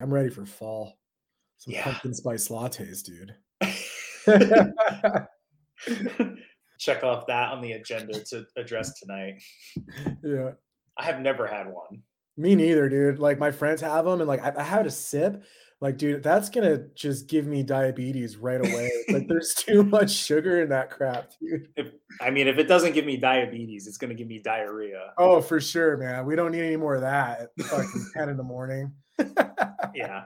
I'm ready for fall. Some pumpkin spice lattes, dude. Check off that on the agenda to address tonight. Yeah. I have never had one. Me neither, dude. Like, my friends have them, and like I had a sip. Like, dude, that's going to just give me diabetes right away. Like, there's too much sugar in that crap, dude. If it doesn't give me diabetes, it's going to give me diarrhea. Oh, for sure, man. We don't need any more of that at fucking 10 in the morning. Yeah.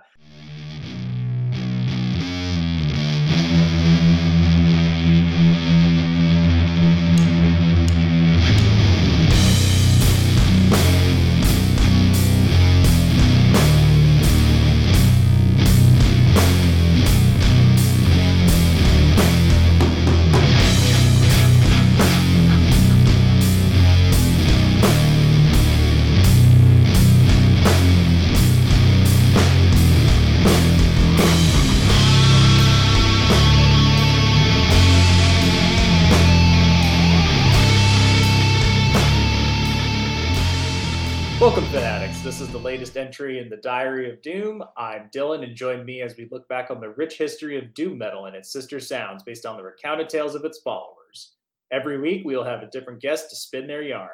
Latest entry in the Diary of Doom. I'm Dylan, and join me as we look back on the rich history of doom metal and its sister sounds based on the recounted tales of its followers. Every week, we'll have a different guest to spin their yarn.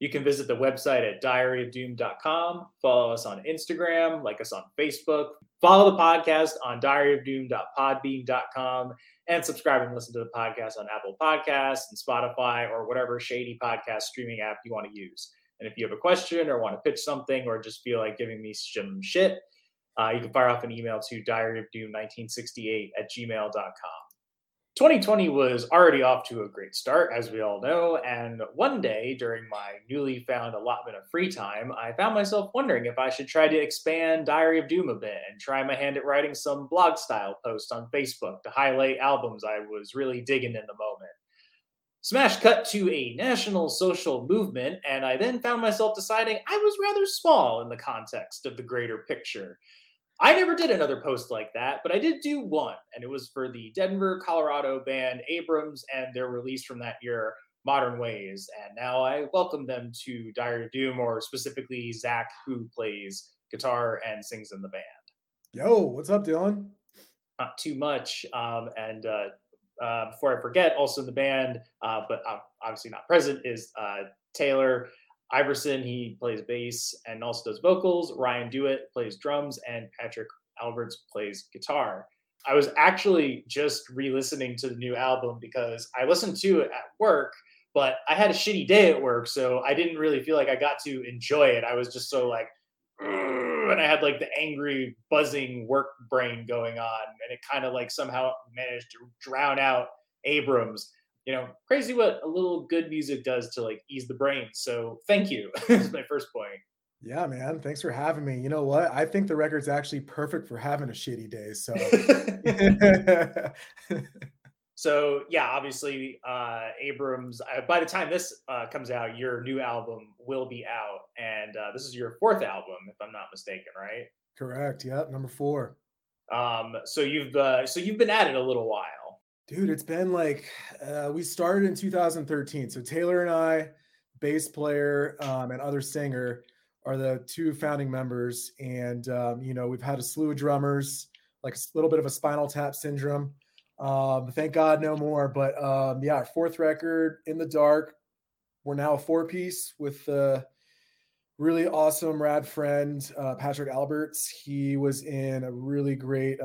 You can visit the website at diaryofdoom.com, follow us on Instagram, like us on Facebook, follow the podcast on diaryofdoom.podbean.com, and subscribe and listen to the podcast on Apple Podcasts and Spotify or whatever shady podcast streaming app you want to use. And if you have a question or want to pitch something or just feel like giving me some shit, you can fire off an email to diaryofdoom1968@gmail.com. 2020 was already off to a great start, as we all know, and one day during my newly found allotment of free time, I found myself wondering if I should try to expand Diary of Doom a bit and try my hand at writing some blog-style posts on Facebook to highlight albums I was really digging in the moment. Smash cut to a national social movement, and I then found myself deciding I was rather small in the context of the greater picture. I never did another post like that, but I did do one, and it was for the Denver, Colorado band Abrams and their release from that year, Modern Ways. And now I welcome them to Diary of Doom, or specifically Zach, who plays guitar and sings in the band. Yo, what's up, Dylan? Not too much, before I forget, also in the band, but obviously not present, is Taylor Iverson. He plays bass and also does vocals. Ryan Dewitt plays drums, and Patrick Alberts plays guitar. I was actually just re-listening to the new album because I listened to it at work, but I had a shitty day at work, so I didn't really feel like I got to enjoy it. I was just so like, and I had like the angry buzzing work brain going on, and it kind of like somehow managed to drown out Abrams. You know, crazy what a little good music does to like ease the brain. So thank you. That's my first point. Yeah, man. Thanks for having me. You know what? I think the record's actually perfect for having a shitty day. So so yeah, obviously Abrams, by the time this comes out, your new album will be out. And this is your fourth album, if I'm not mistaken, right? Correct. Yep. Number 4. So you've been at it a little while. Dude, it's been like, we started in 2013. So Taylor and I, bass player and other singer, are the two founding members. And, we've had a slew of drummers, like a little bit of a Spinal Tap syndrome. Thank God no more, but our fourth record, In the Dark. We're now a 4-piece with a really awesome rad friend, Patrick Alberts. He was in a really great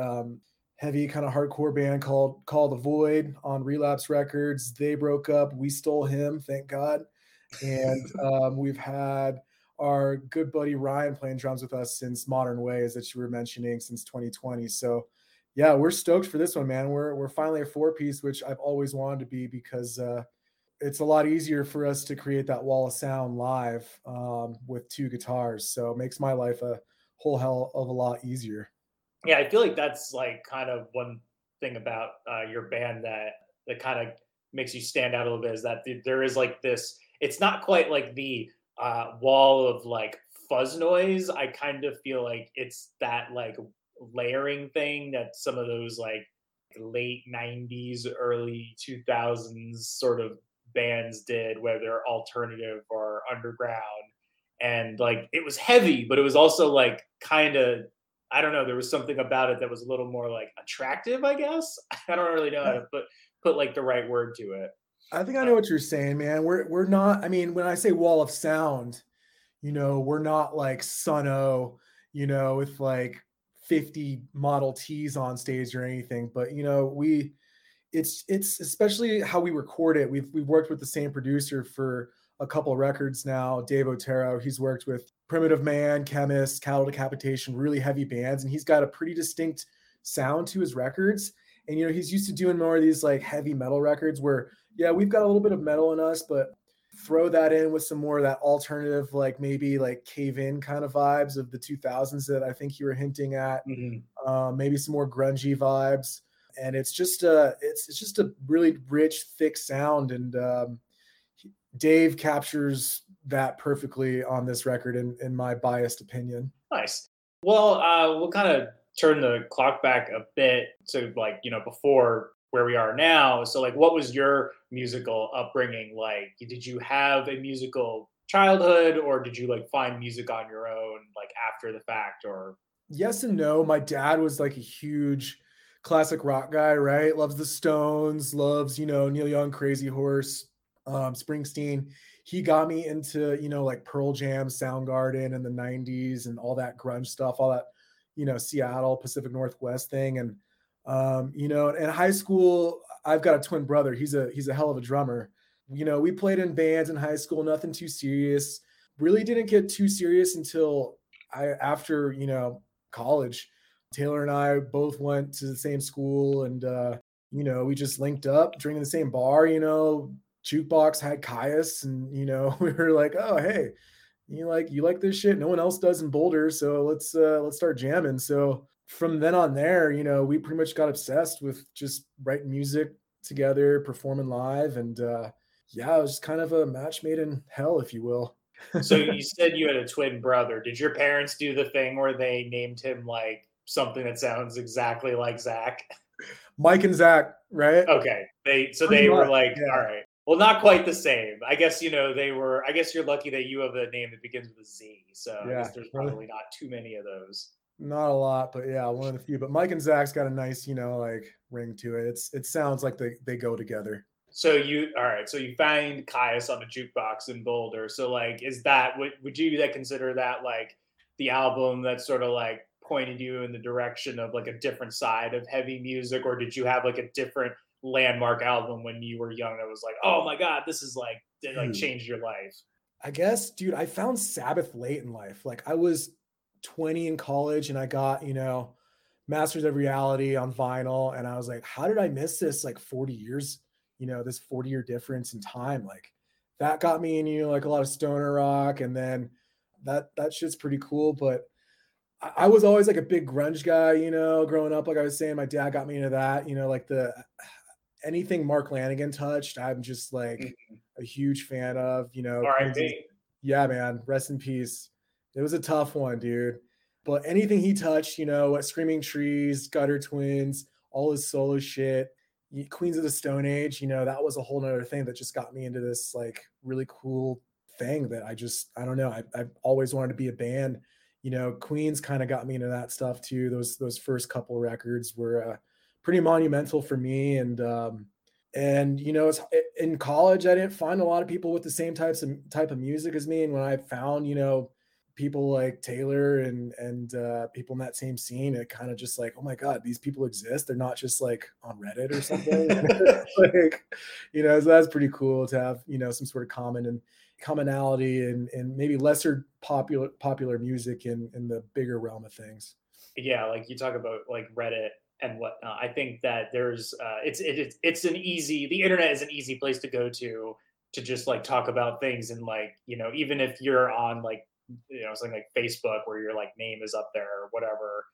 heavy kind of hardcore band called Call the Void on Relapse Records. They broke up. We stole him, thank God. And we've had our good buddy Ryan playing drums with us since Modern Ways, that you were mentioning, since 2020. So yeah, we're stoked for this one, man. We're finally a 4-piece, which I've always wanted to be, because it's a lot easier for us to create that wall of sound live with two guitars. So it makes my life a whole hell of a lot easier. Yeah, I feel like that's like kind of one thing about your band that kind of makes you stand out a little bit, is that there is like this, it's not quite like the wall of like fuzz noise. I kind of feel like it's that like layering thing that some of those like late 90s, early 2000s sort of bands did, whether they're alternative or underground. And like, it was heavy, but it was also like kind of, I don't know, there was something about it that was a little more like attractive, I guess. I don't really know how to put like the right word to it. I think I know what you're saying, man. We're not, I mean, when I say wall of sound, you know, we're not like Sunno, you know, with like 50 Model Ts on stage or anything, but you know, it's especially how we record it. We've worked with the same producer for a couple of records now, Dave Otero. He's worked with Primitive Man, Chemist, Cattle Decapitation, really heavy bands, and he's got a pretty distinct sound to his records. And you know, he's used to doing more of these like heavy metal records where, yeah, we've got a little bit of metal in us, but throw that in with some more of that alternative, like maybe like Cave In kind of vibes of the 2000s that I think you were hinting at. Mm-hmm. Maybe some more grungy vibes. And it's just a really rich, thick sound. And Dave captures that perfectly on this record, in my biased opinion. Nice. Well, we'll kind of turn the clock back a bit to like, you know, before where we are now. So like, what was your musical upbringing like? Did you have a musical childhood, or did you like find music on your own, like after the fact? Or yes and no. My dad was like a huge classic rock guy, right? Loves the Stones, loves, you know, Neil Young, Crazy Horse, Springsteen. He got me into, you know, like Pearl Jam, Soundgarden in the 90s and all that grunge stuff, all that, you know, Seattle, Pacific Northwest thing. And, you know, in high school, I've got a twin brother. He's a hell of a drummer. You know, we played in bands in high school, nothing too serious. Really didn't get too serious until after, you know, college. Taylor and I both went to the same school, and, you know, we just linked up, drinking the same bar, you know, jukebox had Kyuss, and, you know, we were like, oh, hey, you like this shit? No one else does in Boulder. So let's start jamming. So from then on there, you know, we pretty much got obsessed with just writing music together, performing live. And yeah, it was kind of a match made in hell, if you will. So you said you had a twin brother. Did your parents do the thing where they named him like something that sounds exactly like Zach? Mike and Zach, right? Okay. They were like, yeah. All right. Well, not quite the same. I guess, you know, you're lucky that you have a name that begins with a Z. So yeah, I guess there's probably not too many of those. Not a lot, but yeah, one of the few. But Mike and Zach's got a nice, you know, like ring to it. It sounds like they go together. So you find Kyuss on a jukebox in Boulder. So like, is that, would you consider that like the album that sort of like pointed you in the direction of like a different side of heavy music? Or did you have like a different landmark album when you were young that was like, oh my god, this is like, it like changed your life? I guess, dude, I found Sabbath late in life. Like I was 20 in college, and I got, you know, Masters of Reality on vinyl, and I was like, how did I miss this like 40 years, you know, this 40-year difference in time? Like that got me in, you know, like a lot of stoner rock, and then that shit's pretty cool. But I was always like a big grunge guy, you know, growing up. Like I was saying, my dad got me into that, you know, like anything Mark Lanigan touched, I'm just like a huge fan of, you know. R.I.P. Yeah, man. Rest in peace. It was a tough one, dude. But anything he touched, you know, Screaming Trees, Gutter Twins, all his solo shit, Queens of the Stone Age, you know, that was a whole nother thing that just got me into this like really cool thing that I don't know. I've always wanted to be a band. You know, Queens kind of got me into that stuff too. Those first couple records were pretty monumental for me. And you know, in college, I didn't find a lot of people with the same type of music as me. And when I found, you know, people like Taylor and people in that same scene, it kind of just like, oh my god, these people exist. They're not just like on Reddit or something. Like, you know, so that's pretty cool to have, you know, some sort of commonality and maybe lesser popular music in the bigger realm of things. Yeah, like you talk about like Reddit and whatnot. I think that there's it's the internet is an easy place to go to just like talk about things. And like, you know, even if you're on like, you know, something like Facebook where your like name is up there or whatever,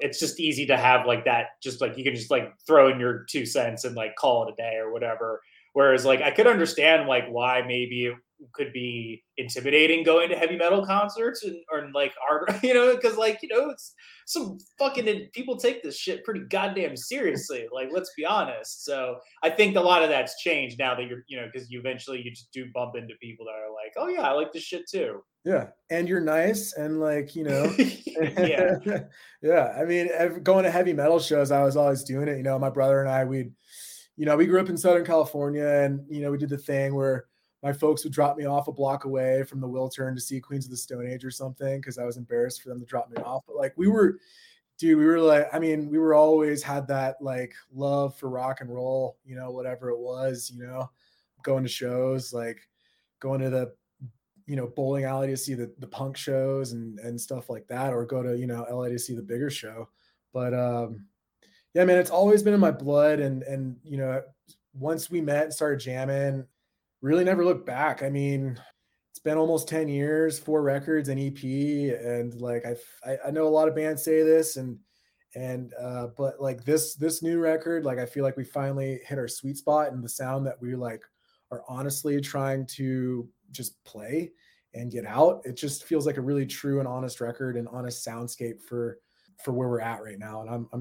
it's just easy to have like that, just like you can just like throw in your 2 cents and like call it a day or whatever. Whereas like I could understand like why maybe could be intimidating going to heavy metal concerts and or like hard, you know, because like, you know, it's some fucking people take this shit pretty goddamn seriously. Like, let's be honest. So I think a lot of that's changed now that you're, you know, because you eventually you just do bump into people that are like, oh yeah, I like this shit too. Yeah, and you're nice, and like, you know, yeah, yeah. I mean, going to heavy metal shows, I was always doing it. You know, my brother and I, we'd, you know, we grew up in Southern California, and you know, we did the thing where my folks would drop me off a block away from the Wiltern to see Queens of the Stone Age or something, because I was embarrassed for them to drop me off. But like, we were always had that like love for rock and roll, you know, whatever it was, you know, going to shows, like going to the, you know, bowling alley to see the punk shows and stuff like that, or go to, you know, LA to see the bigger show. But yeah, man, it's always been in my blood. And, you know, once we met and started jamming, really never looked back. I mean, it's been almost 10 years, 4 records, an EP. And like, I know a lot of bands say this but like this new record, like, I feel like we finally hit our sweet spot and the sound that we like are honestly trying to just play and get out. It just feels like a really true and honest record and honest soundscape for where we're at right now. And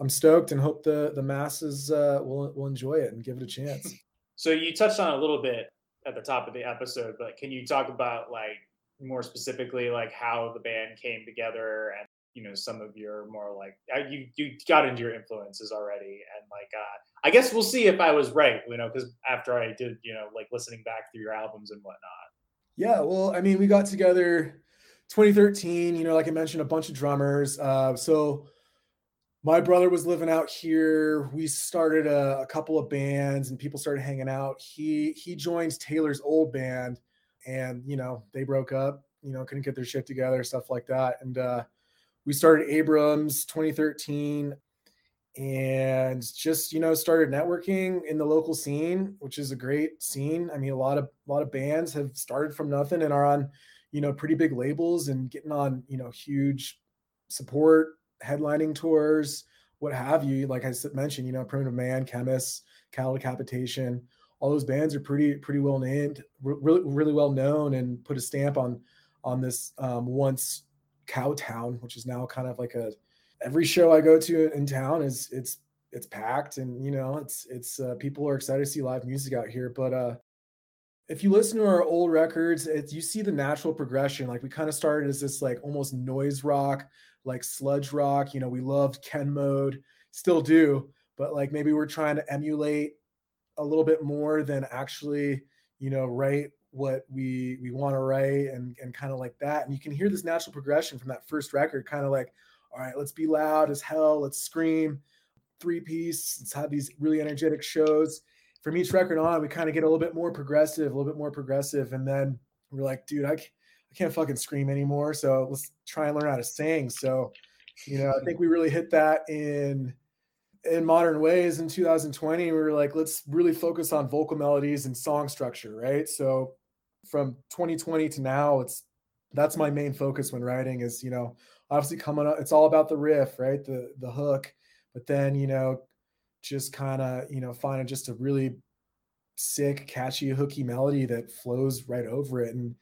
I'm stoked and hope the masses will enjoy it and give it a chance. So you touched on a little bit at the top of the episode, but can you talk about like more specifically, like how the band came together and, you know, some of your more like you got into your influences already. And like, I guess we'll see if I was right, you know, because after I did, you know, like listening back through your albums and whatnot. Yeah. Well, I mean, we got together 2013, you know, like I mentioned, a bunch of drummers. So my brother was living out here. We started a couple of bands and people started hanging out. He joined Taylor's old band and, you know, they broke up, you know, couldn't get their shit together, stuff like that. And we started Abrams 2013 and just, you know, started networking in the local scene, which is a great scene. I mean, a lot of bands have started from nothing and are on, you know, pretty big labels and getting on, you know, huge support, headlining tours, what have you. Like I mentioned, you know, Primitive Man, Chemist, Cattle Decapitation, all those bands are pretty well named, really, really well known, and put a stamp on this once cow town, which is now kind of like every show I go to in town is it's packed, and you know, it's people are excited to see live music out here. But if you listen to our old records, you see the natural progression. Like we kind of started as this like almost noise rock, like sludge rock. You know, we loved Ken Mode, still do, but like maybe we're trying to emulate a little bit more than actually, you know, write what we want to write and kind of like that. And you can hear this natural progression from that first record, kind of like, all right, let's be loud as hell, let's scream, 3-piece, let's have these really energetic shows. From each record on, we kind of get a little bit more progressive. And then we're like, dude, I can't fucking scream anymore. So let's try and learn how to sing. So, you know, I think we really hit that in Modern Ways in 2020. We were like, let's really focus on vocal melodies and song structure, right? So from 2020 to now, that's my main focus when writing is, you know, obviously coming up, it's all about the riff, right? The hook, but then, you know, just kind of, you know, finding just a really sick, catchy, hooky melody that flows right over it. And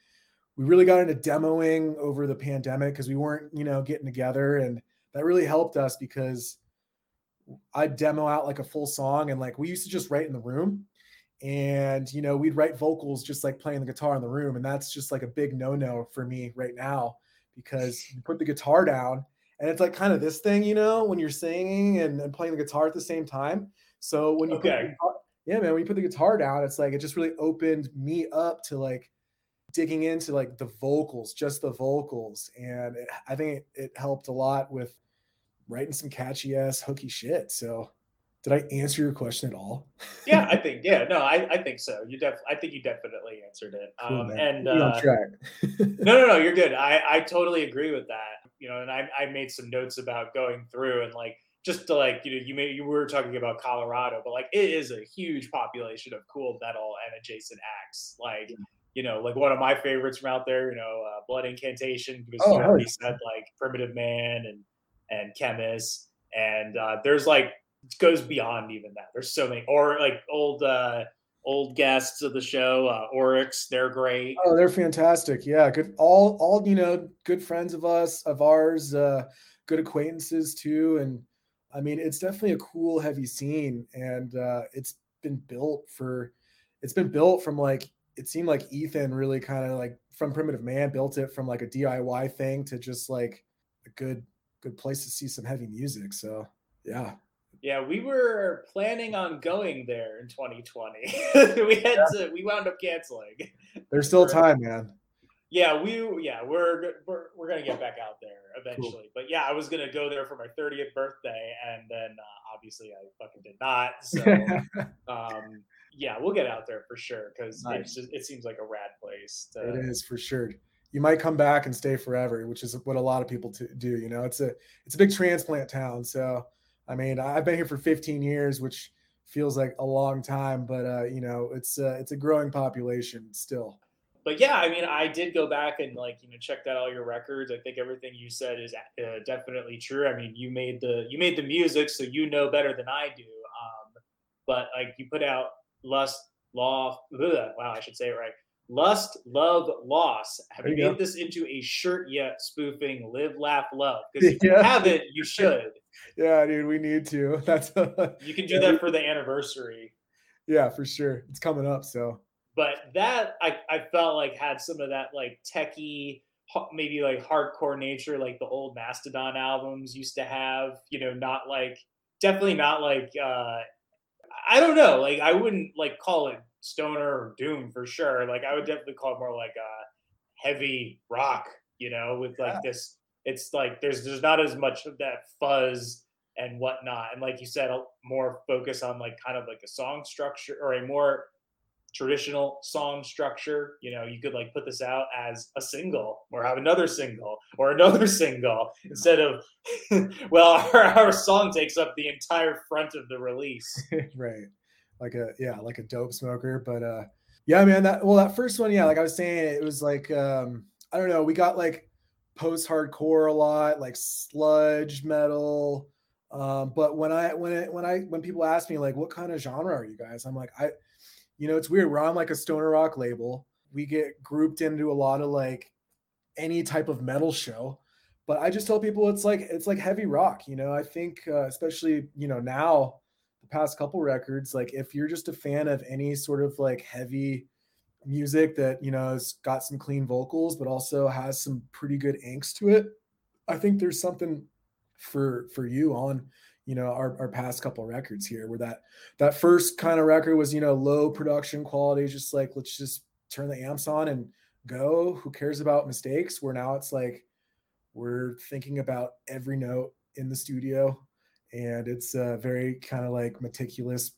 we really got into demoing over the pandemic because we weren't, you know, getting together. And that really helped us because I'd demo out like a full song, and like we used to just write in the room, and, you know, we'd write vocals just like playing the guitar in the room. And that's just like a big no-no for me right now, because you put the guitar down and it's like kind of this thing, you know, when you're singing and playing the guitar at the same time. So when you put the guitar down, it's like it just really opened me up to like digging into like the vocals. And I think it helped a lot with writing some catchy ass hooky shit. So did I answer your question at all? Yeah, I think, yeah, no, I think so. I think you definitely answered it. Cool, and on track. No, you're good. I totally agree with that. You know, and I made some notes about going through and like, just to like, you know, you were talking about Colorado, but like, it is a huge population of cool metal and adjacent acts. Like, you know, like one of my favorites from out there, you know, Blood Incantation, because you already said like Primitive Man and Chemist. And there's like, it goes beyond even that. There's so many, or like old old guests of the show, Oryx. They're great. Oh, they're fantastic. Yeah, good. All good friends of ours, good acquaintances too. And I mean, it's definitely a cool, heavy scene, and it's been built from it seemed like Ethan really kind of like from Primitive Man built it from like a DIY thing to just like a good place to see some heavy music. So yeah, we were planning on going there in 2020. We wound up canceling. There's still time, man. Yeah, we're gonna get back out there eventually. Cool. But yeah, I was gonna go there for my 30th birthday, and then obviously I fucking did not. So yeah, we'll get out there for sure because it seems like a rad place. It is for sure. You might come back and stay forever, which is what a lot of people do. It's a big transplant town. So I mean, I've been here for 15 years, which feels like a long time, but it's a growing population still. But yeah, I mean, I did go back and checked out all your records. I think everything you said is definitely true. I mean, you made the music, so you know better than I do. But you put out Lust, Love, Loss. Have you made this into a shirt yet? Spoofing Live, Laugh, Love. Because if you haven't, you should. Yeah, dude, we need to. You can do that for the anniversary. Yeah, for sure. It's coming up, so. But that I felt like had some of that like techie, maybe like hardcore nature, like the old Mastodon albums used to have. I don't know. Like I wouldn't call it stoner or doom for sure. Like I would definitely call it more like a heavy rock. This. It's like there's not as much of that fuzz and whatnot, and like you said, more focus on like kind of like a song structure or a more traditional song structure. You could put this out as a single or have another single or another single instead of our song takes up the entire front of the release. Right. Like a dope smoker. But yeah, man, that first one, yeah, like I was saying, it was like I don't know, we got like post-hardcore a lot, like sludge metal. But when people ask me like what kind of genre are you guys, I'm like, it's weird. We're on like a stoner rock label. We get grouped into a lot of like any type of metal show, but I just tell people it's like heavy rock. I think especially now the past couple records, like if you're just a fan of any sort of like heavy music that has got some clean vocals but also has some pretty good angst to it, I think there's something for you on. Our past couple records here where that first kind of record was, low production quality, just like, let's just turn the amps on and go. Who cares about mistakes? Where now it's like, we're thinking about every note in the studio, and it's a very kind of like meticulous,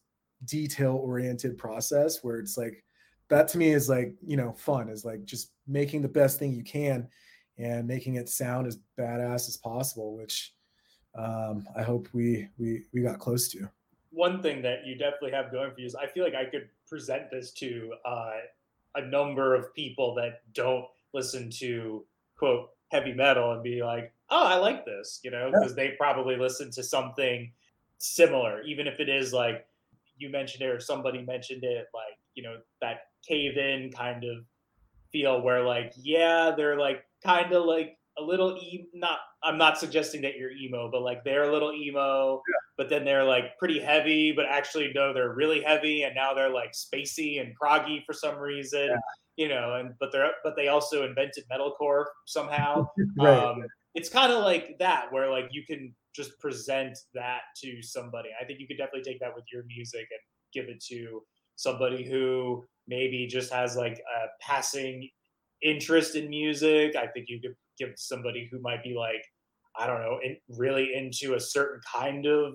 detail oriented process where it's like, that to me is like, fun is like just making the best thing you can and making it sound as badass as possible, which I hope we got close to. One thing that you definitely have going for you is I feel like I could present this to a number of people that don't listen to quote heavy metal and be like, oh, I like this, because they probably listen to something similar, even if it is like you mentioned it or somebody mentioned it, like, that Cave In kind of feel where like, yeah, they're like kind of like a little I'm not suggesting that you're emo, but like they're a little emo, yeah. But then they're like pretty heavy, but actually no, they're really heavy, and now they're like spacey and proggy for some reason, yeah. But they also invented metalcore somehow. Right. It's kind of like that where like you can just present that to somebody. I think you could definitely take that with your music and give it to somebody who maybe just has like a passing interest in music. I think you could give to somebody who might be like, I don't know, really into a certain kind of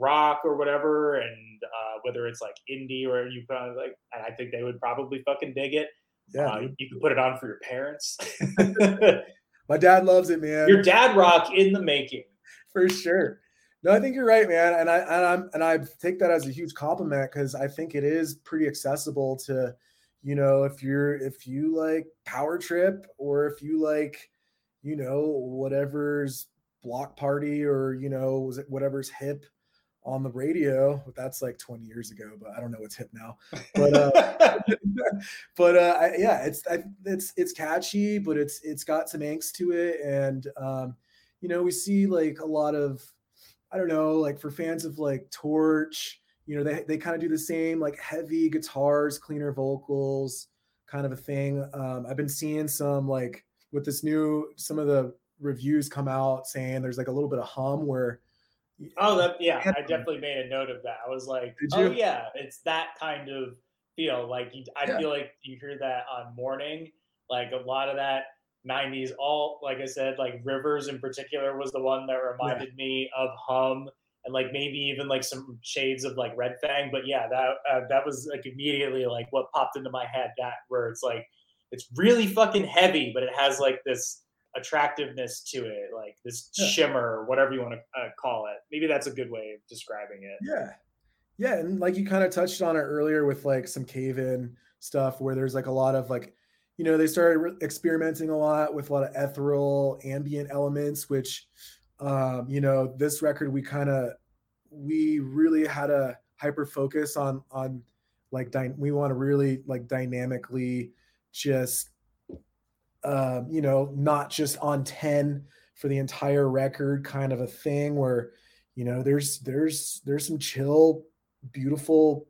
rock or whatever, and whether it's like indie or you probably like, and I think they would probably fucking dig it. Yeah, you can put it on for your parents. My dad loves it, man. Your dad rock in the making, for sure. No, I think you're right, man, and I take that as a huge compliment because I think it is pretty accessible to, if you like power trip or if you like. Whatever's block party or, whatever's hip, on the radio. That's like 20 years ago, but I don't know what's hip now. But it's catchy, but it's got some angst to it, and you know, we see like a lot of, I don't know, like for fans of like Torch, you know, they kind of do the same like heavy guitars, cleaner vocals kind of a thing. I've been seeing some like with this new, some of the reviews come out saying there's like a little bit of hum where I definitely made a note of that. I was like, it's that kind of feel. Like I feel like you hear that on Morning, like a lot of that 90s, all like I said, like Rivers in particular was the one that reminded me of Hum, and like maybe even like some shades of like Red Fang. But yeah, that was like immediately like what popped into my head, that where it's like it's really fucking heavy, but it has like this attractiveness to it, like this shimmer or whatever you want to call it. Maybe that's a good way of describing it. Yeah, and like you kind of touched on it earlier with like some Cave In stuff where there's like a lot of like, you know, they started experimenting a lot with a lot of ethereal ambient elements, which, you know, this record we really had a hyper focus on like, we want to really like dynamically just, you know, not just on 10 for the entire record kind of a thing where, you know, there's some chill, beautiful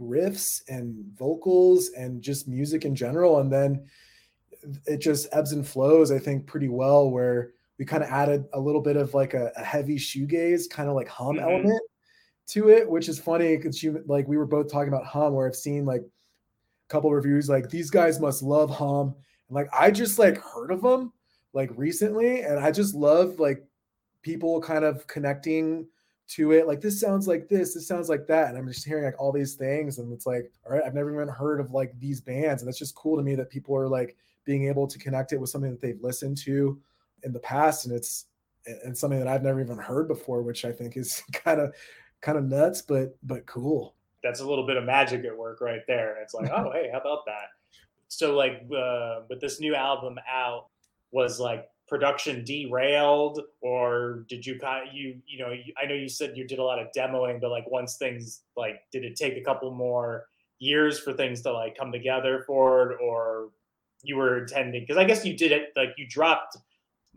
riffs and vocals and just music in general, and then it just ebbs and flows, I think, pretty well, where we kind of added a little bit of like a heavy shoegaze kind of like Hum element to it, which is funny because like we were both talking about Hum, where I've seen like a couple reviews like these guys must love Hum, and like I just like heard of them like recently, and I just love like people kind of connecting to it, like this sounds like this sounds like that, and I'm just hearing like all these things, and it's like, all right, I've never even heard of like these bands, and that's just cool to me that people are like being able to connect it with something that they've listened to in the past, and it's something that I've never even heard before, which I think is kind of nuts, but cool. That's a little bit of magic at work right there. It's like, oh hey, how about that? So like with this new album out, was like production derailed, or did you kind of, you know, I know you said you did a lot of demoing, but like once things, like did it take a couple more years for things to like come together for it, or you were intending, because I guess you did it, like you dropped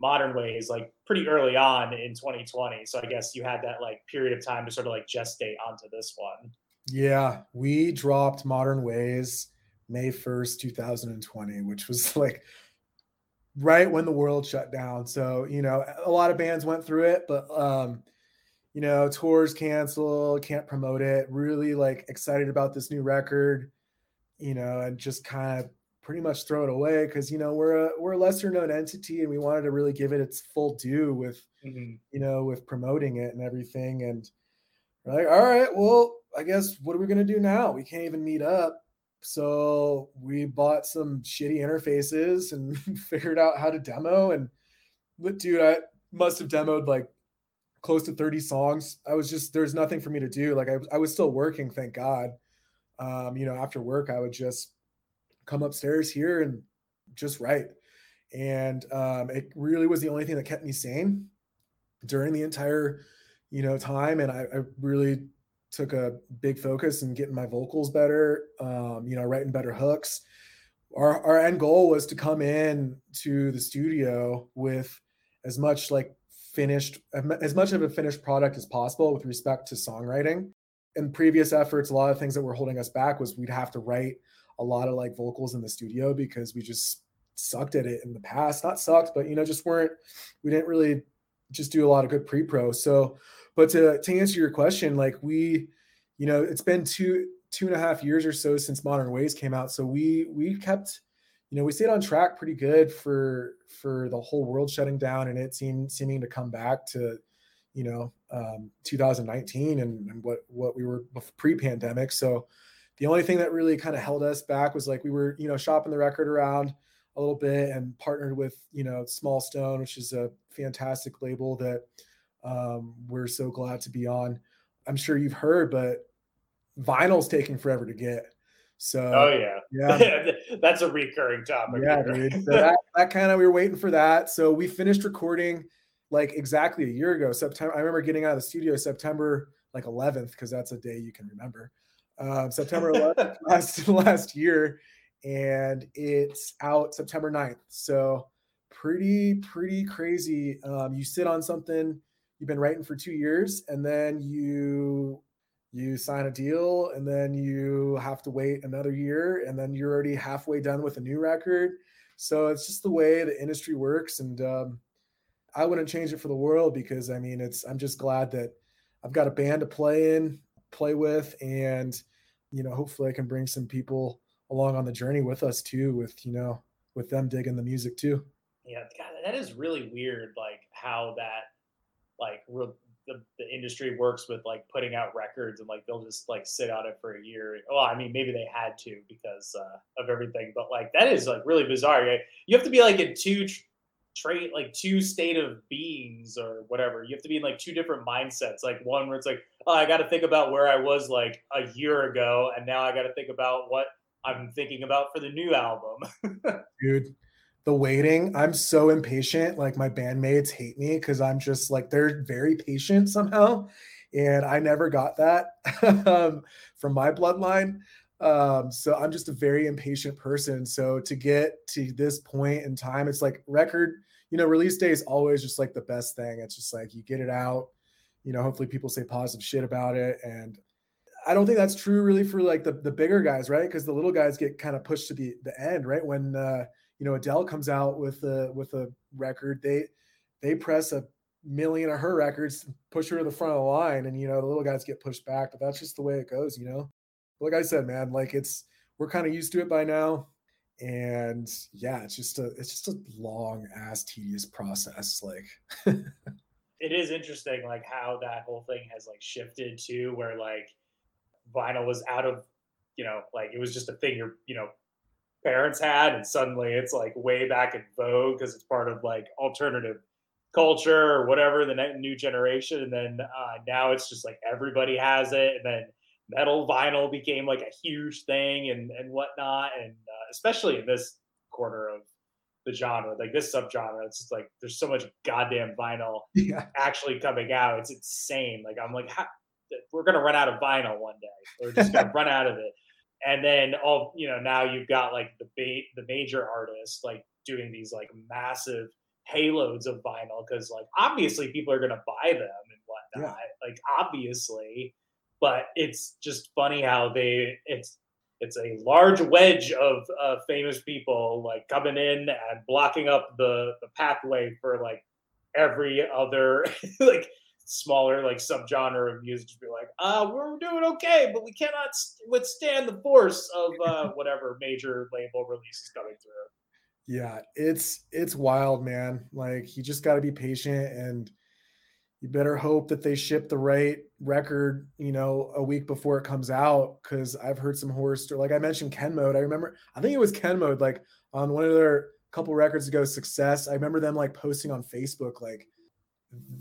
Modern Ways like pretty early on in 2020, so I guess you had that like period of time to sort of like gestate onto this one. Yeah, we dropped Modern Ways May 1st 2020, which was like right when the world shut down. So, you know, a lot of bands went through it, but, you know, tours canceled, can't promote it. Really like excited about this new record, you know, and just kind of pretty much throw it away. 'Cause, you know, we're a lesser known entity, and we wanted to really give it its full due with, you know, with promoting it and everything. And we're like, all right, well, I guess what are we going to do now? We can't even meet up. So we bought some shitty interfaces and figured out how to demo. And dude, I must have demoed like close to 30 songs. I was just, there's nothing for me to do. Like I was still working, thank God. You know, after work, I would just come upstairs here and just write. And it really was the only thing that kept me sane during the entire, you know, time. And I really took a big focus in getting my vocals better, you know, writing better hooks. Our end goal was to come in to the studio with as much like finished, as much of a finished product as possible with respect to songwriting. In previous efforts, a lot of things that were holding us back was we'd have to write a lot of like vocals in the studio because we just sucked at it in the past. Not sucked, but you know, just we didn't really just do a lot of good pre-pro. So, but to answer your question, like we, you know, it's been two and a half years or so since Modern Ways came out. So we kept, you know, we stayed on track pretty good for the whole world shutting down and it seeming to come back to, you know, 2019 and what we were pre-pandemic. So the only thing that really kind of held us back was like we were, you know, shopping the record around a little bit and partnered with, you know, Small Stone, which is a fantastic label that we're so glad to be on. I'm sure you've heard, but vinyl's taking forever to get. So, yeah. That's a recurring topic. Yeah, dude. So that kind of, we were waiting for that. So we finished recording like exactly a year ago, September. I remember getting out of the studio September like 11th, because that's a day you can remember. September 11th last year, and it's out September 9th. So pretty crazy. You sit on something you've been writing for 2 years, and then you sign a deal, and then you have to wait another year, and then you're already halfway done with a new record. So it's just the way the industry works, and I wouldn't change it for the world, because I mean, I'm just glad that I've got a band to play with, and you know, hopefully I can bring some people along on the journey with us too, with, you know, with them digging the music too. Yeah, God, that is really weird, like how that, like the industry works with like putting out records, and like they'll just like sit on it for a year. Well, I mean, maybe they had to because of everything, but like that is like really bizarre. You have to be like in two state of beings or whatever. You have to be in like two different mindsets, like one where it's like, oh, I got to think about where I was like a year ago, and now I got to think about what I'm thinking about for the new album. Dude, the waiting, I'm so impatient. Like my bandmates hate me because I'm just like, they're very patient somehow, and I never got that from my bloodline. So I'm just a very impatient person. So to get to this point in time, it's like record, you know, release day is always just like the best thing. It's just like, you get it out, you know, hopefully people say positive shit about it. And I don't think that's true really for like the bigger guys, right? Cause the little guys get kind of pushed to the end, right? When, you know, Adele comes out with a record, they press a million of her records, push her to the front of the line, and, you know, the little guys get pushed back, but that's just the way it goes, you know? Like I said, man, like we're kind of used to it by now, and yeah, it's just a long ass tedious process. Like it is interesting, like how that whole thing has like shifted to where like vinyl was out of, you know, like it was just a thing your, you know, parents had, and suddenly it's like way back in vogue because it's part of like alternative culture or whatever, the new generation. And then now it's just like everybody has it, and then metal vinyl became like a huge thing and whatnot. And especially in this corner of the genre, like this subgenre, it's just like there's so much goddamn vinyl actually coming out. It's insane. Like I'm like, we're gonna run out of vinyl one day. We're just gonna run out of it. And then all, you know, now you've got like the major artists like doing these like massive payloads of vinyl because like obviously people are gonna buy them and whatnot. Yeah. Like obviously. But it's just funny how it's a large wedge of famous people like coming in and blocking up the pathway for like every other like smaller like subgenre of music to be like, we're doing okay, but we cannot withstand the force of whatever major label release is coming through. Yeah, it's wild, man. Like you just got to be patient, and you better hope that they ship the right record, you know, a week before it comes out. Cause I've heard some horror stories. Like I mentioned Ken Mode. I think it was Ken Mode, like on one of their couple records ago, Success. I remember them like posting on Facebook, like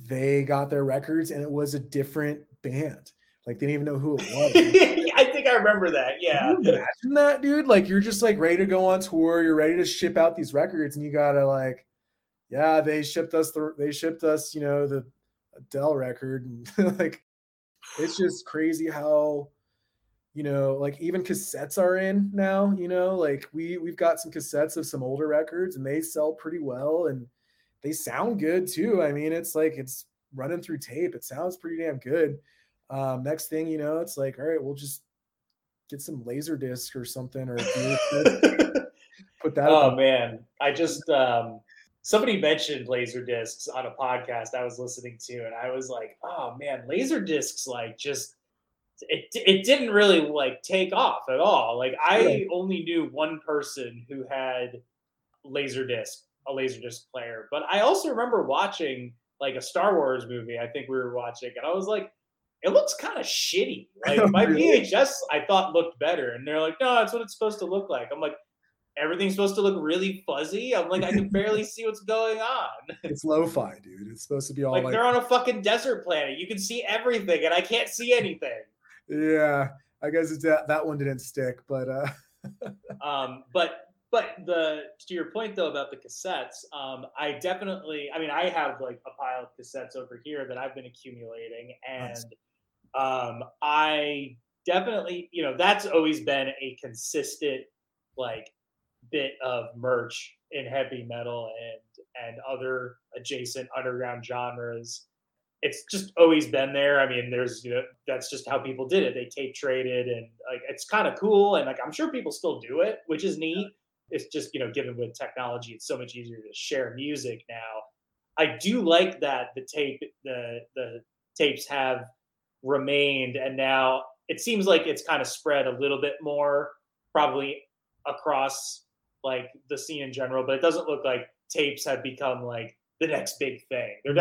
they got their records and it was a different band. Like they didn't even know who it was. I think I remember that. Yeah. Can you imagine that, dude? Like you're just like ready to go on tour. You're ready to ship out these records, and you gotta like, yeah, they shipped us, you know, the Adele record. And like it's just crazy how, you know, like even cassettes are in now, you know, like we've got some cassettes of some older records, and they sell pretty well, and they sound good too. I mean, it's like it's running through tape, it sounds pretty damn good. Next thing you know, it's like, all right, we'll just get some laser disc or something, or put that up. Man, I just somebody mentioned laser discs on a podcast I was listening to, and I was like, oh man, laser discs, like just, it didn't really like take off at all. Like I only knew one person who had a laser disc player, but I also remember watching like a Star Wars movie, I think we were watching, and I was like, it looks kind of shitty. Like my VHS I thought looked better. And they're like, no, that's what it's supposed to look like. I'm like, everything's supposed to look really fuzzy. I'm like, I can barely see what's going on. It's lo-fi, dude. It's supposed to be all like they're on a fucking desert planet. You can see everything, and I can't see anything. Yeah, I guess it's that one didn't stick, but to your point though about the cassettes, I have like a pile of cassettes over here that I've been accumulating, and I definitely, you know, that's always been a consistent, like, bit of merch in heavy metal and other adjacent underground genres. It's just always been there. I mean, there's, you know, that's just how people did it. They tape traded, and like, it's kind of cool. And like, I'm sure people still do it, which is neat. It's just, you know, given with technology, it's so much easier to share music now. I do like that the tapes have remained, and now it seems like it's kind of spread a little bit more, probably across like the scene in general, but it doesn't look like tapes have become like the next big thing. They're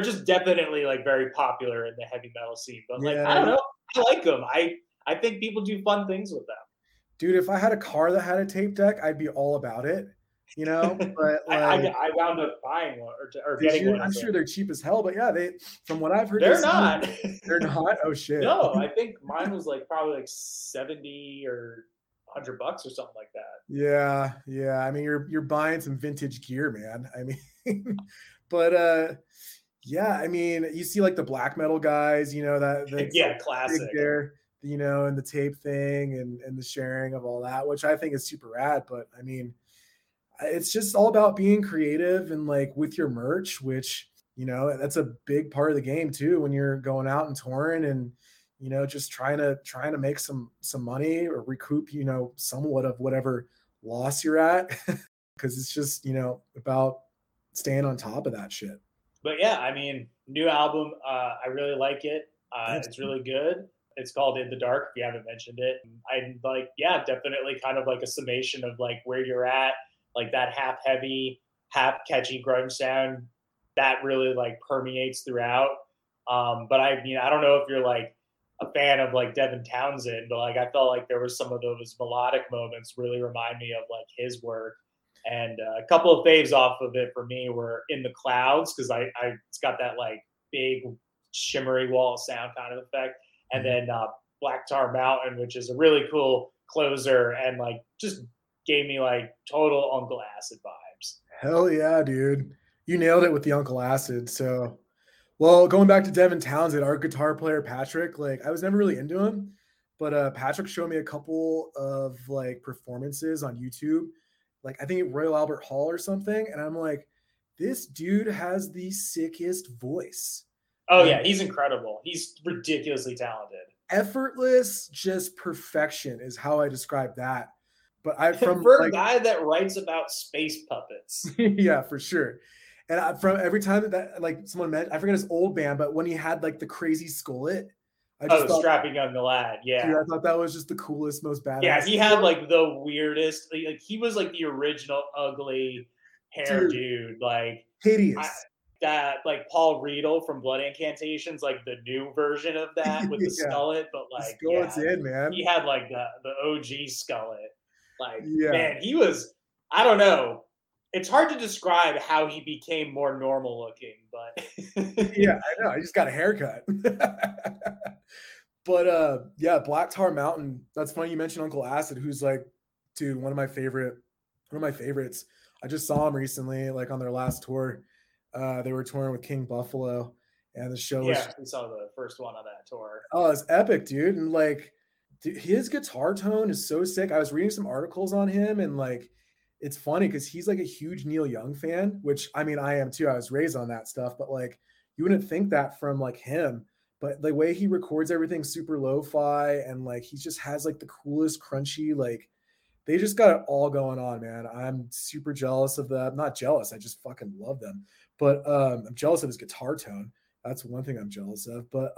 just definitely like very popular in the heavy metal scene, but like, I don't know, I like them. I think people do fun things with them. Dude, if I had a car that had a tape deck, I'd be all about it, you know? But like, I wound up buying one or getting one. I'm sure they're cheap as hell, but yeah, they, from what I've heard, they're not. They're not. Oh shit. No, I think mine was like probably like $70 or $100 or something like that. Yeah. I mean, you're buying some vintage gear, man. I mean, but yeah, I mean, you see like the black metal guys, you know, that yeah, classic there, you know, and the tape thing and the sharing of all that, which I think is super rad. But I mean, it's just all about being creative and like with your merch, which, you know, that's a big part of the game too, when you're going out and touring and, you know, just trying to make some money or recoup, you know, somewhat of whatever loss you're at, because it's just, you know, about staying on top of that shit. But yeah, I mean, new album, I really like it. It's really good. It's called In the Dark, if you haven't mentioned it. I'm like, yeah, definitely kind of like a summation of like where you're at, like that half heavy, half catchy grunge sound that really like permeates throughout. But I mean, I don't know if you're like a fan of like Devin Townsend, but like I felt like there were some of those melodic moments really remind me of like his work. And a couple of faves off of it for me were In the Clouds, because I it's got that like big shimmery wall sound kind of effect, and then Black Tar Mountain, which is a really cool closer, and like just gave me like total Uncle Acid vibes. Hell yeah, dude! You nailed it with the Uncle Acid. So. Well, going back to Devin Townsend, our guitar player, Patrick, like I was never really into him, but Patrick showed me a couple of like performances on YouTube, like I think Royal Albert Hall or something. And I'm like, this dude has the sickest voice. Oh yeah. He's incredible. He's ridiculously talented. Effortless, just perfection is how I describe that. But for a guy that writes about space puppets. Yeah, for sure. And from every time that like someone mentioned, I forget his old band, but when he had like the crazy skullet, I just thought, Strapping Young Lad, yeah. Dude, I thought that was just the coolest, most badass. Yeah, he had like the weirdest, like he was like the original ugly hair dude, like hideous. That like Paul Riedel from Blood Incantation's like the new version of that with the skullet, but like skullet's in, man. He had like the OG skullet, like man, he was. I don't know. It's hard to describe how he became more normal looking, but yeah, I know. I just got a haircut. But yeah, Black Tar Mountain. That's funny you mentioned Uncle Acid, who's like, dude, one of my favorites. I just saw him recently, like on their last tour. They were touring with King Buffalo, and the show was we saw the first one on that tour. Oh, it's epic, dude. And like, dude, his guitar tone is so sick. I was reading some articles on him, and like, it's funny because he's like a huge Neil Young fan, which I mean, I am too. I was raised on that stuff, but like, you wouldn't think that from like him, but the way he records everything super lo-fi and like, he just has like the coolest crunchy, like they just got it all going on, man. I'm super jealous of that. I'm not jealous. I just fucking love them, but I'm jealous of his guitar tone. That's one thing I'm jealous of, but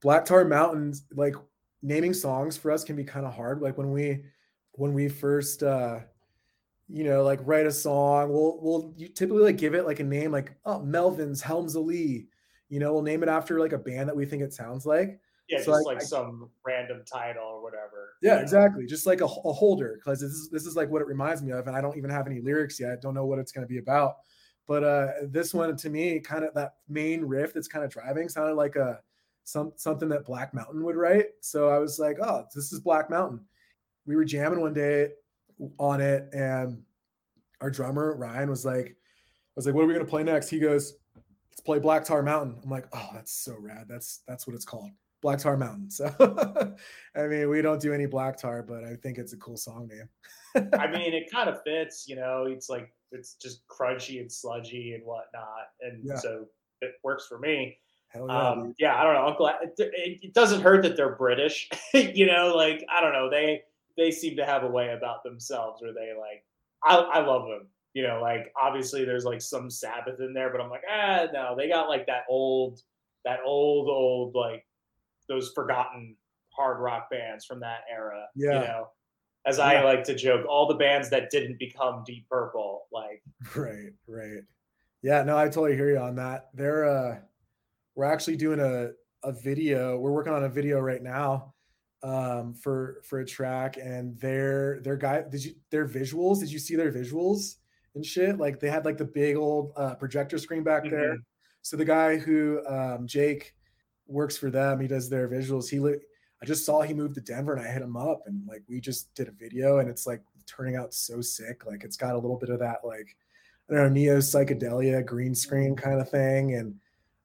Black Tar Mountains, like naming songs for us can be kind of hard. Like when we first, you know, like write a song, we'll you typically like give it like a name, like Melvin's Helms Ali, you know, we'll name it after like a band that we think it sounds like. Yeah, so just like some random title or whatever. Yeah, exactly. Just like a holder, because this is like what it reminds me of, and I don't even have any lyrics yet. I don't know what it's going to be about. But this one to me, kind of that main riff that's kind of driving sounded like something that Black Mountain would write. So I was like, oh, this is Black Mountain. We were jamming one day on it, and our drummer Ryan was like, what are we gonna play next? He goes, let's play Black Tar Mountain. I'm like, oh, that's so rad. That's what it's called. Black Tar Mountain. So, I mean, we don't do any black tar, but I think it's a cool song name. I mean, it kind of fits, you know, it's like, it's just crunchy and sludgy and whatnot. And so it works for me. Hell yeah, yeah, I don't know. Uncle, it doesn't hurt that they're British, you know, like, I don't know. They seem to have a way about themselves where they like, I love them, you know, like obviously there's like some Sabbath in there, but I'm like, no, they got like that old, like, those forgotten hard rock bands from that era, you know, as I like to joke, all the bands that didn't become Deep Purple, like. Right. Yeah, no, I totally hear you on that. They're, we're actually doing a video. We're working on a video right now, for a track, and their visuals, did you see their visuals and shit? Like they had like the big old, projector screen back there. So the guy who, Jake, works for them, he does their visuals. I just saw he moved to Denver and I hit him up and like we just did a video and it's like turning out so sick. Like it's got a little bit of that like, I don't know, neo psychedelia green screen kind of thing, and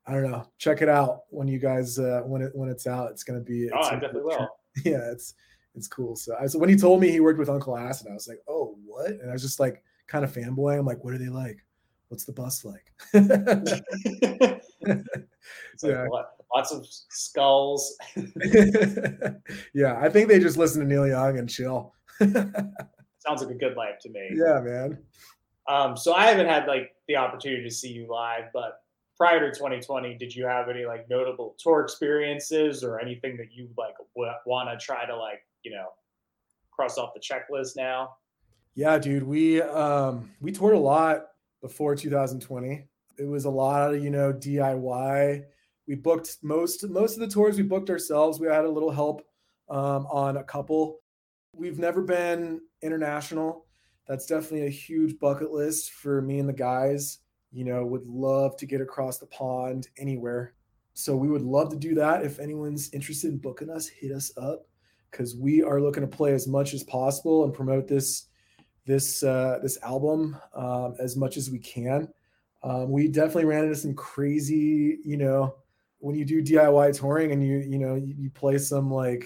I don't know, check it out when you guys when it's out. It's gonna be I definitely will. Yeah, it's cool. So when he told me he worked with Uncle Acid, I was like, oh, what? And I was just like kind of fanboying. I'm like, what are they like? What's the bus like? Lots of skulls. Yeah, I think they just listen to Neil Young and chill. Sounds like a good life to me. Yeah, man. So I haven't had like the opportunity to see you live, but prior to 2020, did you have any like notable tour experiences or anything that you like want to try to like, you know, cross off the checklist now? Yeah, dude, we toured a lot before 2020. It was a lot of, you know, DIY. We booked most of the tours we booked ourselves. We had a little help on a couple. We've never been international. That's definitely a huge bucket list for me and the guys. You know, would love to get across the pond anywhere. So we would love to do that. If anyone's interested in booking us, hit us up, because we are looking to play as much as possible and promote this album as much as we can. We definitely ran into some crazy, you know, when you do DIY touring and you play some like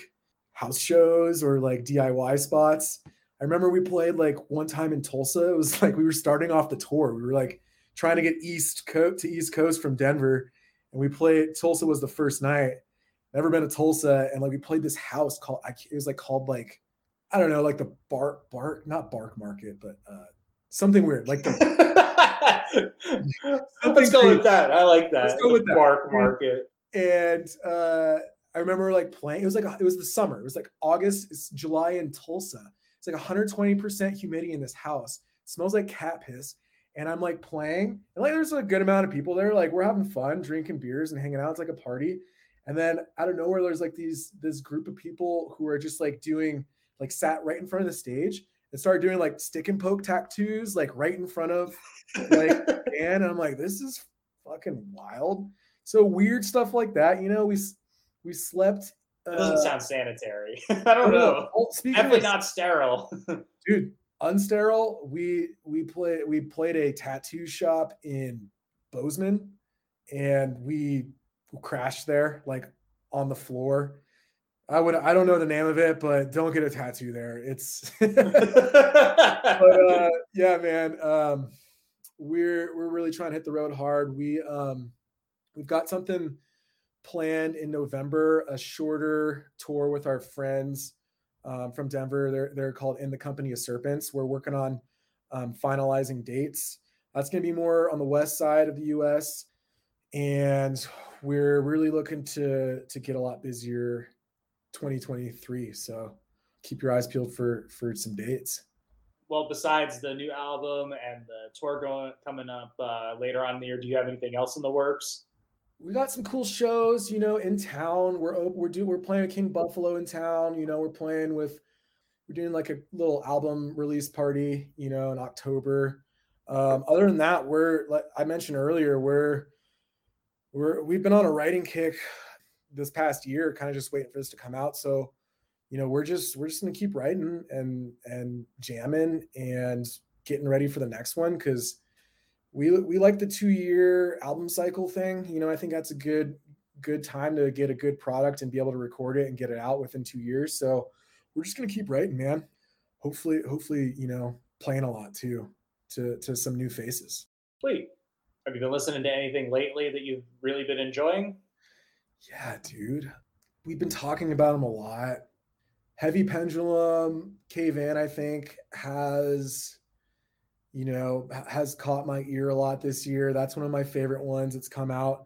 house shows or like DIY spots. I remember we played like one time in Tulsa. It was like we were starting off the tour. We were like trying to get East Coast from Denver, and we played Tulsa was the first night. Never been to Tulsa, and like we played this house called it was called I don't know, like the bark not bark market, but something weird like the. Let's go with that. I like that. Let's go with the bark market. And I remember like playing. It was the summer. It was like August. It's July in Tulsa. It's like 120% humidity in this house. It smells like cat piss. And I'm like playing, and like there's a good amount of people there. Like we're having fun, drinking beers and hanging out. It's like a party. And then out of nowhere, there's like this group of people who are just like doing like sat right in front of the stage. And started doing like stick and poke tattoos, like right in front of like Dan. And I'm like, this is fucking wild. So weird stuff like that. You know, we slept. It doesn't sound sanitary. I don't know. Definitely not sterile. Dude, unsterile. We played a tattoo shop in Bozeman, and we crashed there like on the floor. I don't know the name of it, but don't get a tattoo there. It's but yeah, man. We're really trying to hit the road hard. We've got something planned in November, a shorter tour with our friends from Denver. They're called In the Company of Serpents. We're working on finalizing dates. That's going to be more on the west side of the US, and we're really looking to get a lot busier 2023, so keep your eyes peeled for some dates. Well, besides the new album and the tour coming up later on in the year, do you have anything else in the works? We got some cool shows, you know, in town. We're playing King Buffalo in town. You know, we're doing like a little album release party, you know, in October. Other than that, we're, like I mentioned earlier, we've been on a writing kick this past year, kind of just waiting for this to come out. So, you know, we're just going to keep writing and jamming and getting ready for the next one. Cause we like the 2-year album cycle thing. You know, I think that's a good time to get a good product and be able to record it and get it out within 2 years. So we're just going to keep writing, man. Hopefully, you know, playing a lot too, to some new faces. Sweet. Have you been listening to anything lately that you've really been enjoying? Yeah, dude. We've been talking about them a lot. Heavy Pendulum, Cave In, I think, has caught my ear a lot this year. That's one of my favorite ones that's come out.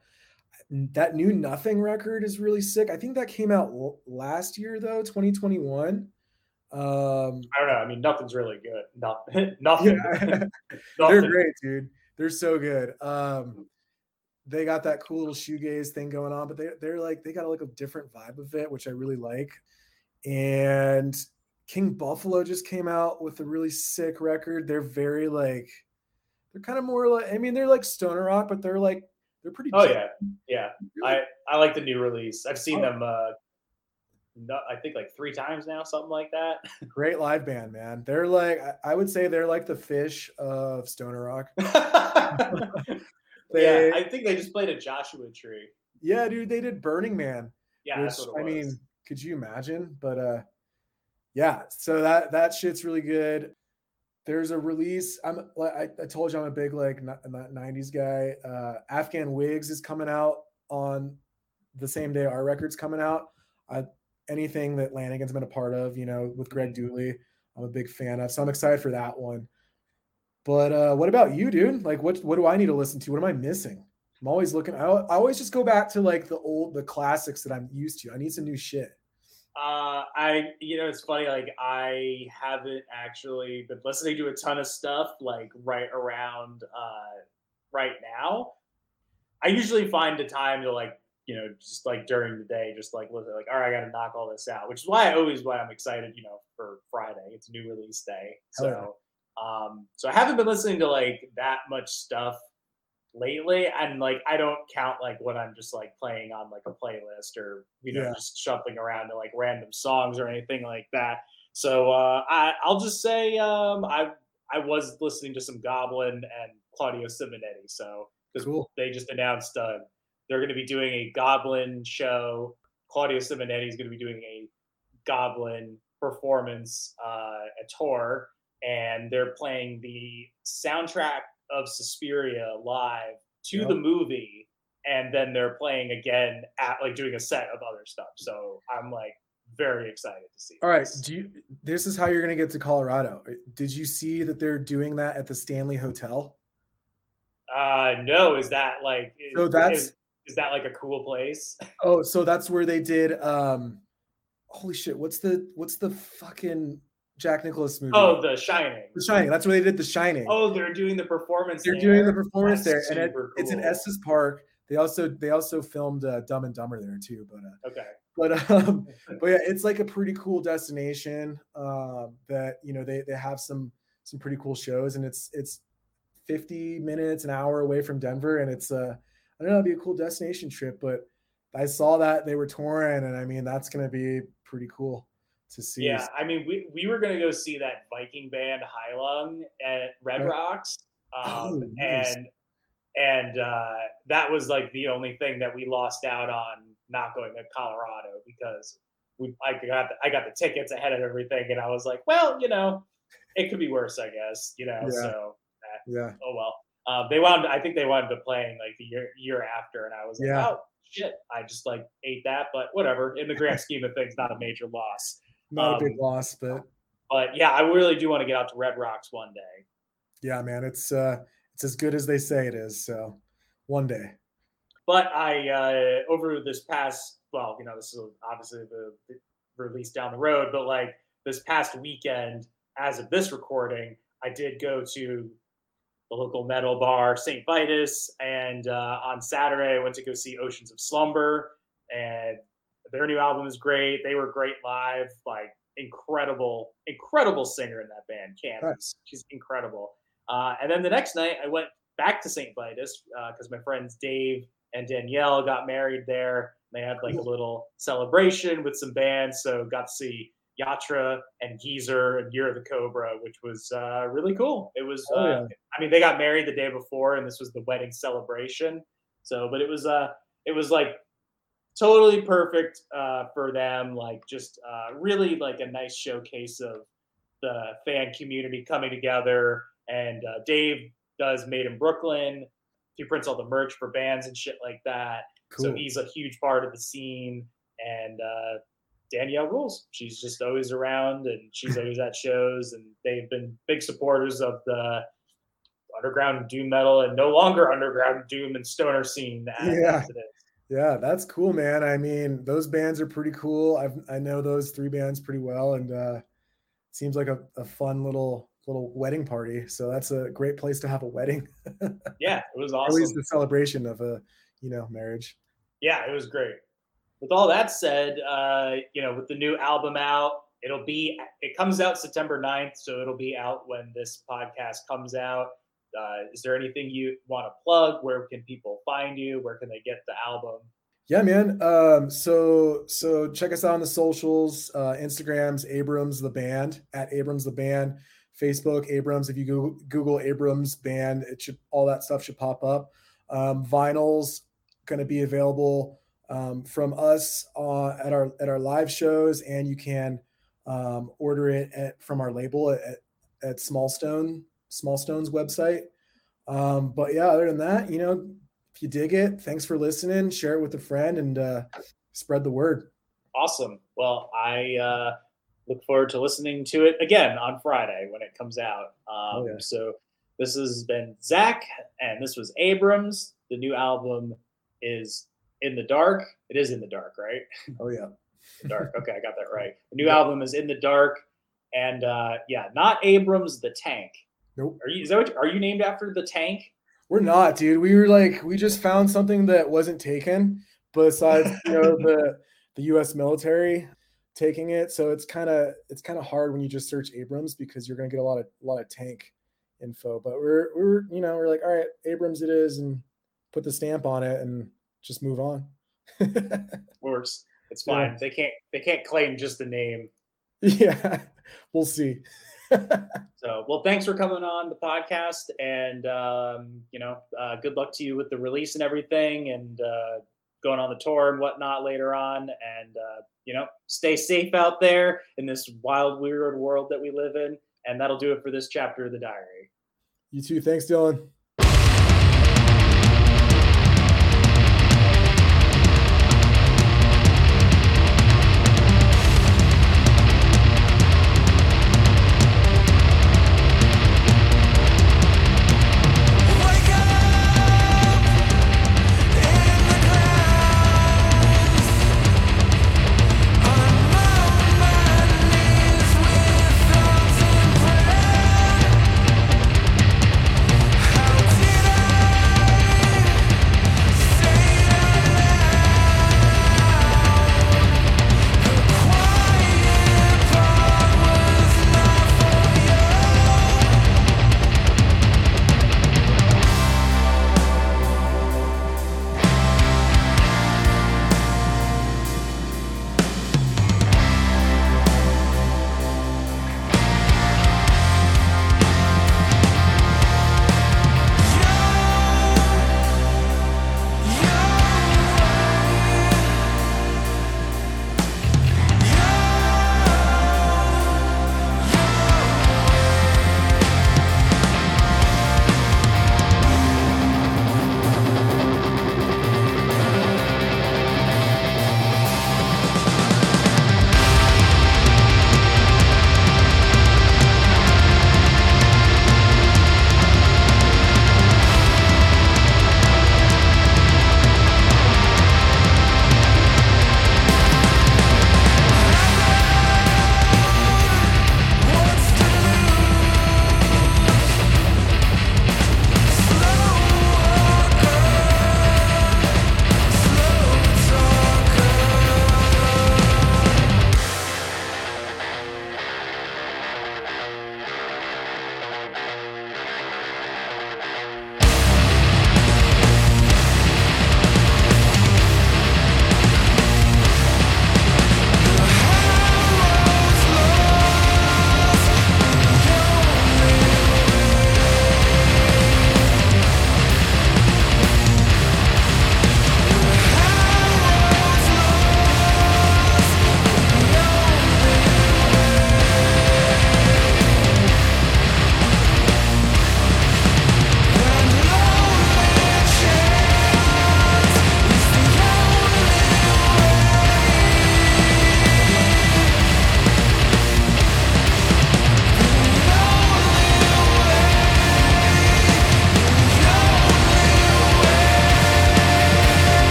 That new Nothing record is really sick. I think that came out last year, though, 2021. I don't know. I mean, Nothing's really good. Nothing. Yeah. Nothing. They're great, dude. They're so good. They got that cool little shoegaze thing going on, but they're like, they got like a different vibe of it, which I really like. And King Buffalo just came out with a really sick record. They're very like, they're kind of more like, I mean, they're like stoner rock, but they're like, they're pretty. Oh, chill. Yeah. Really? I like the new release. I've seen them, I think like 3 times now, something like that. Great live band, man. They're like, I would say they're like the Fish of stoner rock. Yeah, I think they just played a Joshua Tree. Yeah, dude, they did Burning Man. Yeah, which, that's what it was. I mean, could you imagine? But yeah, so that shit's really good. There's a release. I told you I'm a big like 90s guy. Afghan Wigs is coming out on the same day our record's coming out. Anything that Lanigan's been a part of, you know, with Greg Dooley, I'm a big fan of. So I'm excited for that one. But what about you, dude? Like, what do I need to listen to? What am I missing? I'm always looking. I always just go back to like the classics that I'm used to. I need some new shit. It's funny. Like, I haven't actually been listening to a ton of stuff like right around right now. I usually find the time to like, you know, just like during the day, just like listen, like, all right, I got to knock all this out, which is why I'm excited, you know, for Friday. It's new release day. So, so I haven't been listening to like that much stuff lately. And like, I don't count like what I'm just like playing on like a playlist or, you know, just shuffling around to like random songs or anything like that. So, I'll just say, I was listening to some Goblin and Claudio Simonetti. So, because they just announced, they're going to be doing a Goblin show. Claudio Simonetti is going to be doing a Goblin performance, a tour, and they're playing the soundtrack of Suspiria live to the movie, and then they're playing again at like doing a set of other stuff. So I'm like very excited to see. All right, this is how you're going to get to Colorado. Did you see that they're doing that at the Stanley Hotel? No, is that like so? Is that like a cool place? Oh, so that's where they did holy shit, what's the fucking Jack Nicklaus movie? Oh, The Shining. The Shining. That's where they did The Shining. Oh, they're doing the performance there. They're doing the performance there. And it's in Estes Park. They also filmed Dumb and Dumber there too, but okay. But yeah, it's like a pretty cool destination that, you know, they have some pretty cool shows, and it's 50 minutes, an hour away from Denver, and it's I don't know, it'd be a cool destination trip, but I saw that they were touring, and I mean, that's going to be pretty cool to see. Yeah, I mean, we were going to go see that Viking band High Lung at Red Rocks, nice. and that was like the only thing that we lost out on not going to Colorado, because I got the tickets ahead of everything, and I was like, well, you know, it could be worse, I guess, you know, so yeah. Oh well. I think they wound up playing like the year after, and I was like, oh shit, I just like ate that, but whatever. In the grand scheme of things, not a major loss. Not a big loss, but yeah, I really do want to get out to Red Rocks one day. Yeah, man, it's as good as they say it is. So one day. But I over this past, well, you know, this is obviously the release down the road, but like this past weekend, as of this recording, I did go to the local metal bar, St. Vitus, and on Saturday I went to go see Oceans of Slumber, and their new album is great. They were great live, like incredible singer in that band, Cam. Right. She's incredible. And then the next night I went back to St. Vitus because my friends Dave and Danielle got married there. They had like a little celebration with some bands, so got to see Yatra and Geezer and Year of the Cobra, which was really cool. It was, I mean, they got married the day before, and this was the wedding celebration. So, but it was like totally perfect for them. Like just really like a nice showcase of the fan community coming together. And Dave does Made in Brooklyn. He prints all the merch for bands and shit like that. Cool. So he's a huge part of the scene. And Danielle rules. She's just always around, and she's always at shows. And they've been big supporters of the underground doom metal and no longer underground doom and stoner scene. Yeah, that's cool, man. I mean, those bands are pretty cool. I know those three bands pretty well, and seems like a fun little wedding party. So that's a great place to have a wedding. Yeah, it was awesome. At least the celebration of a, marriage. Yeah, it was great. With all that said, with the new album out, it comes out September 9th. So it'll be out when this podcast comes out. Is there anything you want to plug? Where can people find you? Where can they get the album? Yeah, man. So check us out on the socials, Instagram's Abrams, the band at Abrams, the band, Facebook Abrams. If you Google Abrams band, all that stuff should pop up. Vinyl's going to be available from us at our live shows, and you can order it from our label at Small Stone's website. But yeah, other than that, if you dig it, thanks for listening. Share it with a friend and spread the word. Awesome. Well, I look forward to listening to it again on Friday when it comes out. So this has been Zach, and this was Abrams. The new album is In the Dark. It is In the Dark, right? Oh yeah. The Dark. Okay, I got that right. The new album is In the Dark, and not Abrams the Tank. Nope. Are you named after the tank? We're not, dude. We were like, we just found something that wasn't taken besides, the US military taking it. So it's kind of hard when you just search Abrams, because you're going to get a lot of tank info, but we're like, all right, Abrams it is, and put the stamp on it and just move on. Works. It's fine. Yeah. They can't claim just the name. Yeah, we'll see. So, well, thanks for coming on the podcast, and good luck to you with the release and everything, and going on the tour and whatnot later on. And stay safe out there in this wild, weird world that we live in. And that'll do it for this chapter of the diary. You too. Thanks, Dylan.